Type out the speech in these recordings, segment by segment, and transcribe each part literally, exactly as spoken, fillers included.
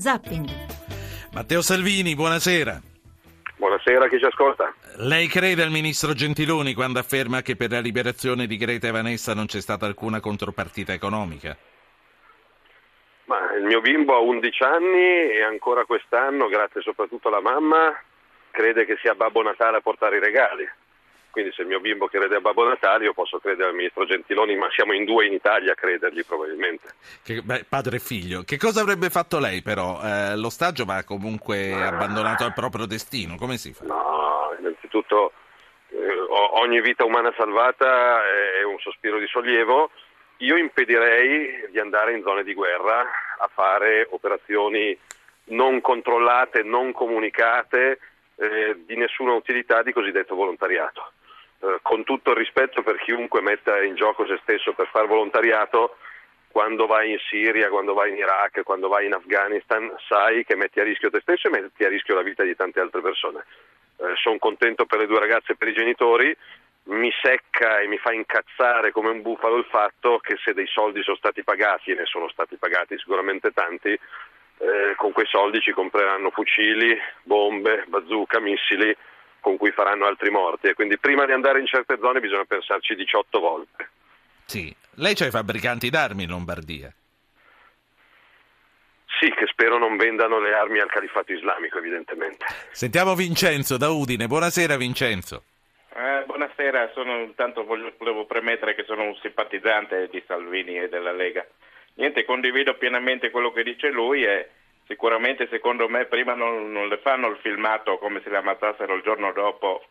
Zapping. Matteo Salvini, buonasera. Buonasera a chi ci ascolta. Lei crede al ministro Gentiloni quando afferma che per la liberazione di Greta e Vanessa non c'è stata alcuna contropartita economica? Ma il mio bimbo ha undici anni e ancora quest'anno, grazie soprattutto alla mamma, crede che sia Babbo Natale a portare i regali. Quindi se il mio bimbo crede a Babbo Natale io posso credere al ministro Gentiloni, ma siamo in due in Italia a credergli probabilmente. Che, beh, padre e figlio. Che cosa avrebbe fatto lei però? Eh, l'ostaggio va comunque ah. abbandonato al proprio destino, come si fa? No, innanzitutto eh, ogni vita umana salvata è un sospiro di sollievo. Io impedirei di andare in zone di guerra a fare operazioni non controllate, non comunicate, eh, di nessuna utilità, di cosiddetto volontariato. Eh, con tutto il rispetto per chiunque metta in gioco se stesso per far volontariato, quando vai in Siria, quando vai in Iraq, quando vai in Afghanistan, sai che metti a rischio te stesso e metti a rischio la vita di tante altre persone. Eh, sono contento per le due ragazze e per i genitori, mi secca e mi fa incazzare come un bufalo il fatto che se dei soldi sono stati pagati, e ne sono stati pagati sicuramente tanti, eh, con quei soldi ci compreranno fucili, bombe, bazooka, missili, con cui faranno altri morti. E quindi prima di andare in certe zone bisogna pensarci diciotto volte. Sì, lei c'ha i fabbricanti d'armi in Lombardia. Sì, che spero non vendano le armi al califato islamico, evidentemente. Sentiamo Vincenzo da Udine. Buonasera Vincenzo. Eh, buonasera, sono, intanto voglio, volevo premettere che sono un simpatizzante di Salvini e della Lega. Niente, condivido pienamente quello che dice lui e sicuramente secondo me prima non, non le fanno il filmato come se le ammazzassero il giorno dopo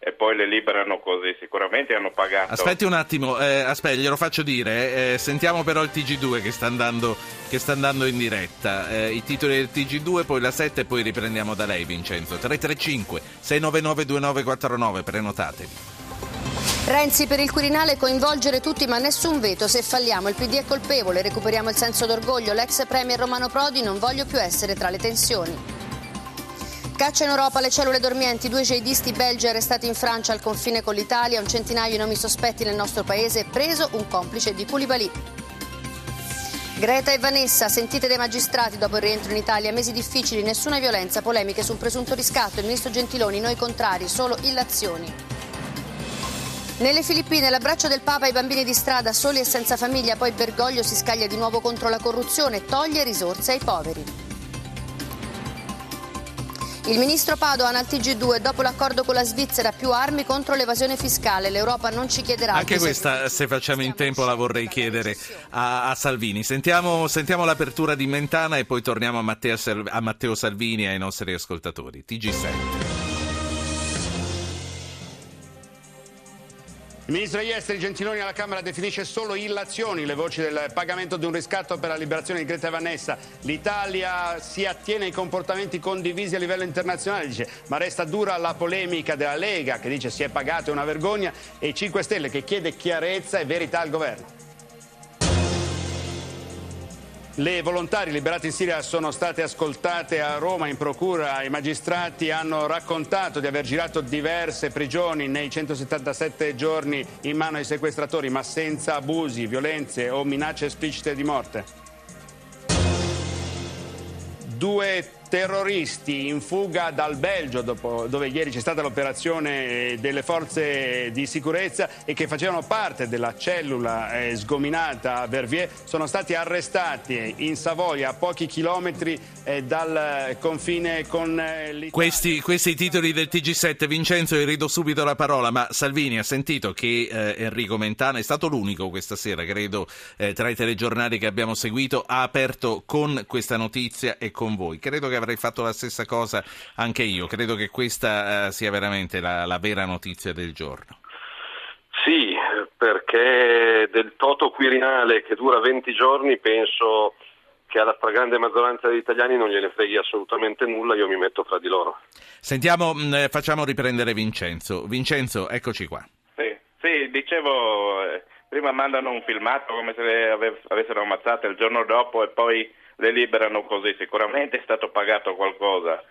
e poi le liberano così, sicuramente hanno pagato. Aspetti un attimo, eh, aspetti, glielo faccio dire, eh, sentiamo però il T G due che sta andando, che sta andando in diretta, eh, i titoli del T G due, poi la sette e poi riprendiamo da lei Vincenzo. Tre tre cinque sei nove nove due nove quattro nove, prenotatevi. Renzi per il Quirinale, coinvolgere tutti ma nessun veto, se falliamo il P D è colpevole, recuperiamo il senso d'orgoglio, l'ex premier Romano Prodi, non voglio più essere tra le tensioni. Caccia in Europa le cellule dormienti, due jihadisti belgi arrestati in Francia al confine con l'Italia, un centinaio di nomi sospetti nel nostro paese, preso un complice di Koulibaly. Greta e Vanessa, sentite dai magistrati dopo il rientro in Italia, mesi difficili, nessuna violenza, polemiche su un presunto riscatto, il ministro Gentiloni, noi contrari, solo illazioni. Nelle Filippine l'abbraccio del Papa ai bambini di strada, soli e senza famiglia, poi Bergoglio si scaglia di nuovo contro la corruzione, toglie risorse ai poveri. Il ministro Padoan al T G due, dopo l'accordo con la Svizzera, più armi contro l'evasione fiscale, l'Europa non ci chiederà... Anche questa, se facciamo in tempo, la vorrei chiedere a, a Salvini. Sentiamo, sentiamo l'apertura di Mentana e poi torniamo a Matteo, a Matteo Salvini e ai nostri ascoltatori. T G sette. Il ministro degli esteri Gentiloni alla Camera definisce solo illazioni le voci del pagamento di un riscatto per la liberazione di Greta e Vanessa. L'Italia si attiene ai comportamenti condivisi a livello internazionale, dice, ma resta dura la polemica della Lega che dice si è pagato, è una vergogna, e cinque Stelle che chiede chiarezza e verità al governo. Le volontarie liberate in Siria sono state ascoltate a Roma in procura. I magistrati hanno raccontato di aver girato diverse prigioni nei centosettantasette giorni in mano ai sequestratori, ma senza abusi, violenze o minacce esplicite di morte. Due terroristi in fuga dal Belgio, dopo, dove ieri c'è stata l'operazione delle forze di sicurezza e che facevano parte della cellula eh, sgominata a Verviers, sono stati arrestati in Savoia a pochi chilometri eh, dal confine con eh, l'Italia. Questi, questi titoli del T G sette, Vincenzo, io rido subito la parola, ma Salvini ha sentito che eh, Enrico Mentana è stato l'unico questa sera, credo, eh, tra i telegiornali che abbiamo seguito, ha aperto con questa notizia e con voi. Credo che avrei fatto la stessa cosa anche io, credo che questa uh, sia veramente la, la vera notizia del giorno. Sì, perché del toto Quirinale che dura venti giorni penso che alla stragrande maggioranza degli italiani non gliene freghi assolutamente nulla, io mi metto fra di loro. Sentiamo, mh, facciamo riprendere Vincenzo. Vincenzo, eccoci qua. Sì, sì, dicevo, eh, prima mandano un filmato come se le ave- avessero ammazzate il giorno dopo e poi le liberano così, sicuramente è stato pagato qualcosa.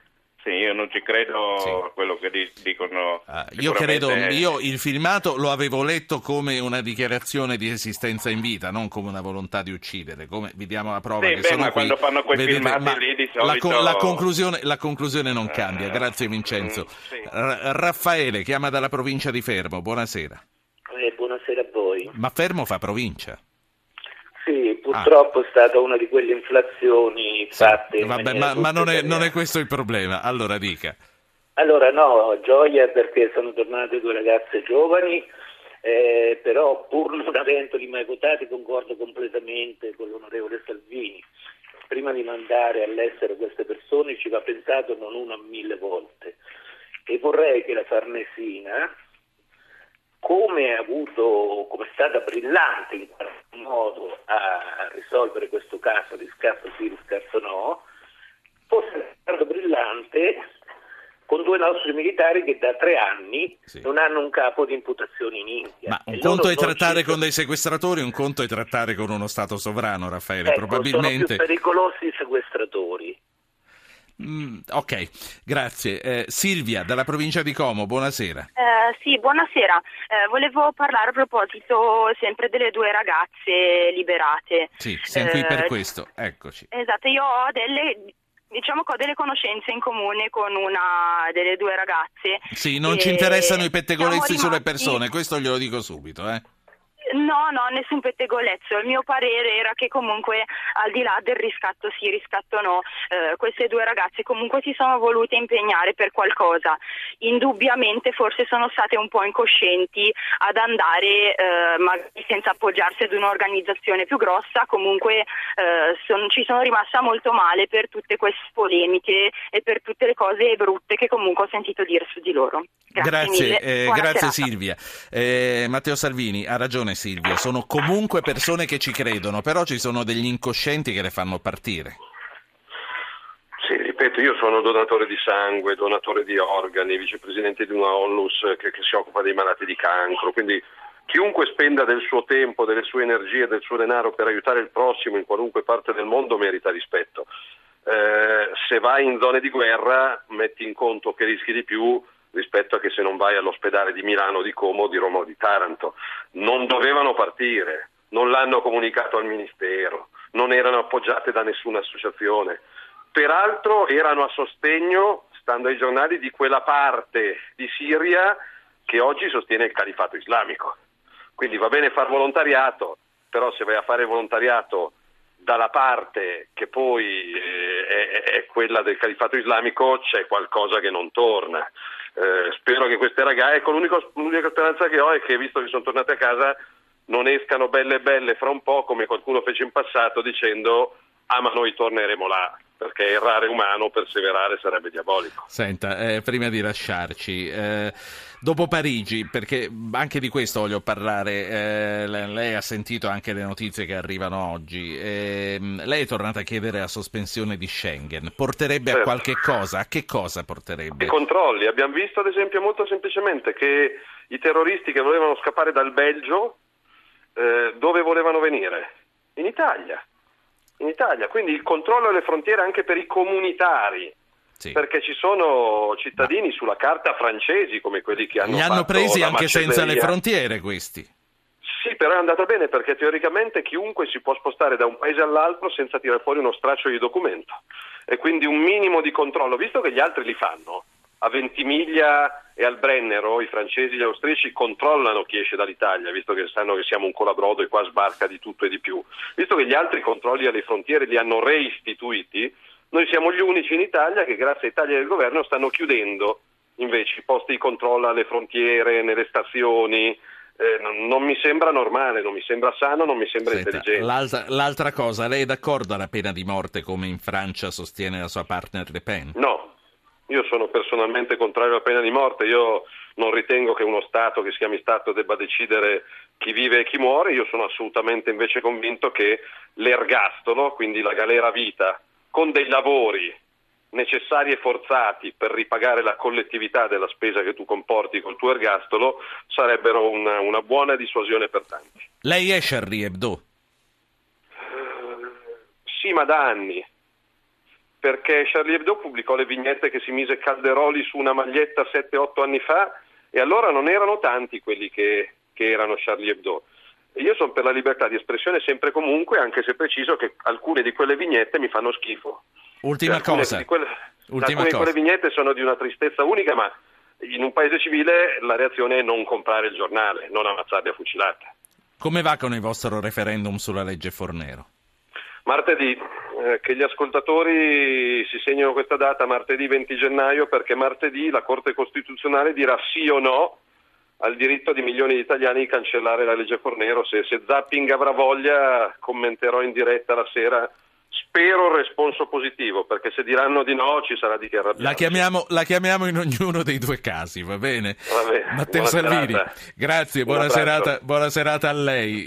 Sì, io non ci credo sì. a quello che dicono. Ah, io credo, io il filmato lo avevo letto come una dichiarazione di esistenza in vita, non come una volontà di uccidere. Come vi diamo la prova sì, che beh, sono ma qui, quando fanno quei vedete, filmati lì di solito... la, la conclusione, la conclusione non cambia. Grazie Vincenzo. Mm, sì. R- Raffaele chiama dalla provincia di Fermo. Buonasera. Eh, buonasera a voi. Ma Fermo fa provincia. Sì, purtroppo ah. è stata una di quelle inflazioni fatte. Sì, in vabbè, ma, ma non, è, non è questo il problema, allora dica. Allora no, gioia perché sono tornate due ragazze giovani, eh, però pur non avendoli mai votati concordo completamente con l'onorevole Salvini. Prima di mandare all'estero queste persone ci va pensato non una a mille volte. E vorrei che la Farnesina, come ha avuto, come è stata brillante in qualche modo a risolvere questo caso di scarso sì, di scarso no, fosse stato brillante con due nostri militari che da tre anni sì. non hanno un capo di imputazione in India. Ma un conto è trattare ci... con dei sequestratori, un conto è trattare con uno Stato sovrano, Raffaele, ecco, probabilmente... sono più pericolosi i sequestratori. Mm, ok, grazie. Eh, Silvia, dalla provincia di Como, buonasera. Eh, sì, buonasera. Eh, volevo parlare a proposito sempre delle due ragazze liberate. Sì, siamo eh, qui per questo, eccoci. Esatto, io ho delle... diciamo che ho delle conoscenze in comune con una delle due ragazze. Sì, non e... ci interessano i pettegolezzi rimasti... sulle persone, questo glielo dico subito, eh. No, no, nessun pettegolezzo. Il mio parere era che comunque al di là del riscatto sì, riscatto no, eh, queste due ragazze comunque si sono volute impegnare per qualcosa. Indubbiamente forse sono state un po' incoscienti ad andare eh, magari senza appoggiarsi ad un'organizzazione più grossa, comunque eh, son, ci sono rimasta molto male per tutte queste polemiche e per tutte le cose brutte che comunque ho sentito dire su di loro. Grazie, grazie, eh, grazie Silvia. Eh, Matteo Salvini, ha ragione Silvia, sono comunque persone che ci credono, però ci sono degli incoscienti che le fanno partire. Sì, ripeto, io sono donatore di sangue, donatore di organi, vicepresidente di una onlus che, che si occupa dei malati di cancro, quindi chiunque spenda del suo tempo, delle sue energie, del suo denaro per aiutare il prossimo in qualunque parte del mondo merita rispetto. Eh, se vai in zone di guerra metti in conto che rischi di più rispetto a che se non vai all'ospedale di Milano, di Como, di Roma o di Taranto. Non dovevano partire, non l'hanno comunicato al Ministero, non erano appoggiate da nessuna associazione. Peraltro erano a sostegno, stando ai giornali, di quella parte di Siria che oggi sostiene il califato islamico. Quindi va bene far volontariato, però se vai a fare volontariato dalla parte che poi è, è, è quella del califato islamico c'è qualcosa che non torna. Eh, spero che queste ragazze, ecco, l'unica speranza che ho è che, visto che sono tornate a casa, non escano belle belle fra un po', come qualcuno fece in passato dicendo ah ma noi torneremo là, perché errare umano, perseverare sarebbe diabolico. Senta, eh, prima di lasciarci, eh, dopo Parigi, perché anche di questo voglio parlare, eh, lei ha sentito anche le notizie che arrivano oggi, eh, lei è tornata a chiedere la sospensione di Schengen, porterebbe certo. a qualche cosa? A che cosa porterebbe? I controlli, abbiamo visto ad esempio molto semplicemente che i terroristi che volevano scappare dal Belgio, eh, dove volevano venire? In Italia. In Italia, quindi il controllo alle frontiere anche per i comunitari, sì. perché ci sono cittadini sulla carta francesi come quelli che hanno fatto. Li hanno presi anche senza le frontiere questi. Sì, però è andata bene perché teoricamente chiunque si può spostare da un paese all'altro senza tirare fuori uno straccio di documento e quindi un minimo di controllo, visto che gli altri li fanno. A Ventimiglia e al Brennero i francesi e gli austriaci controllano chi esce dall'Italia, visto che sanno che siamo un colabrodo e qua sbarca di tutto e di più. Visto che gli altri controlli alle frontiere li hanno reistituiti, noi siamo gli unici in Italia che grazie ai tagli del governo stanno chiudendo invece i posti di controllo alle frontiere, nelle stazioni. Eh, non, non mi sembra normale, non mi sembra sano, non mi sembra Senta, intelligente. L'altra, l'altra cosa, lei è d'accordo alla pena di morte come in Francia sostiene la sua partner Le Pen? No. Io sono personalmente contrario alla pena di morte, io non ritengo che uno Stato che si chiami Stato debba decidere chi vive e chi muore, io sono assolutamente invece convinto che l'ergastolo, quindi la galera vita, con dei lavori necessari e forzati per ripagare la collettività della spesa che tu comporti col tuo ergastolo, sarebbero una, una buona dissuasione per tanti. Lei è Charlie Hebdo? Uh, sì, ma da anni. perché Charlie Hebdo pubblicò le vignette che si mise Calderoli su una maglietta sette otto anni fa, e allora non erano tanti quelli che, che erano Charlie Hebdo. Io sono per la libertà di espressione sempre comunque, anche se preciso che alcune di quelle vignette mi fanno schifo. Ultima cioè, cosa. Di quelle, Ultima alcune cosa. di quelle vignette sono di una tristezza unica, ma in un paese civile la reazione è non comprare il giornale, non ammazzarli a fucilata. Come va con il vostro referendum sulla legge Fornero? Martedì, eh, che gli ascoltatori si segnano questa data, martedì venti gennaio, perché martedì la Corte Costituzionale dirà sì o no al diritto di milioni di italiani di cancellare la legge Fornero. Se, se Zapping avrà voglia, commenterò in diretta la sera, spero il responso positivo, perché se diranno di no ci sarà di che arrabbiarsi. La chiamiamo, la chiamiamo in ognuno dei due casi, va bene? Va bene. Matteo Salvini, serata. Grazie, buona serata, buona serata a lei.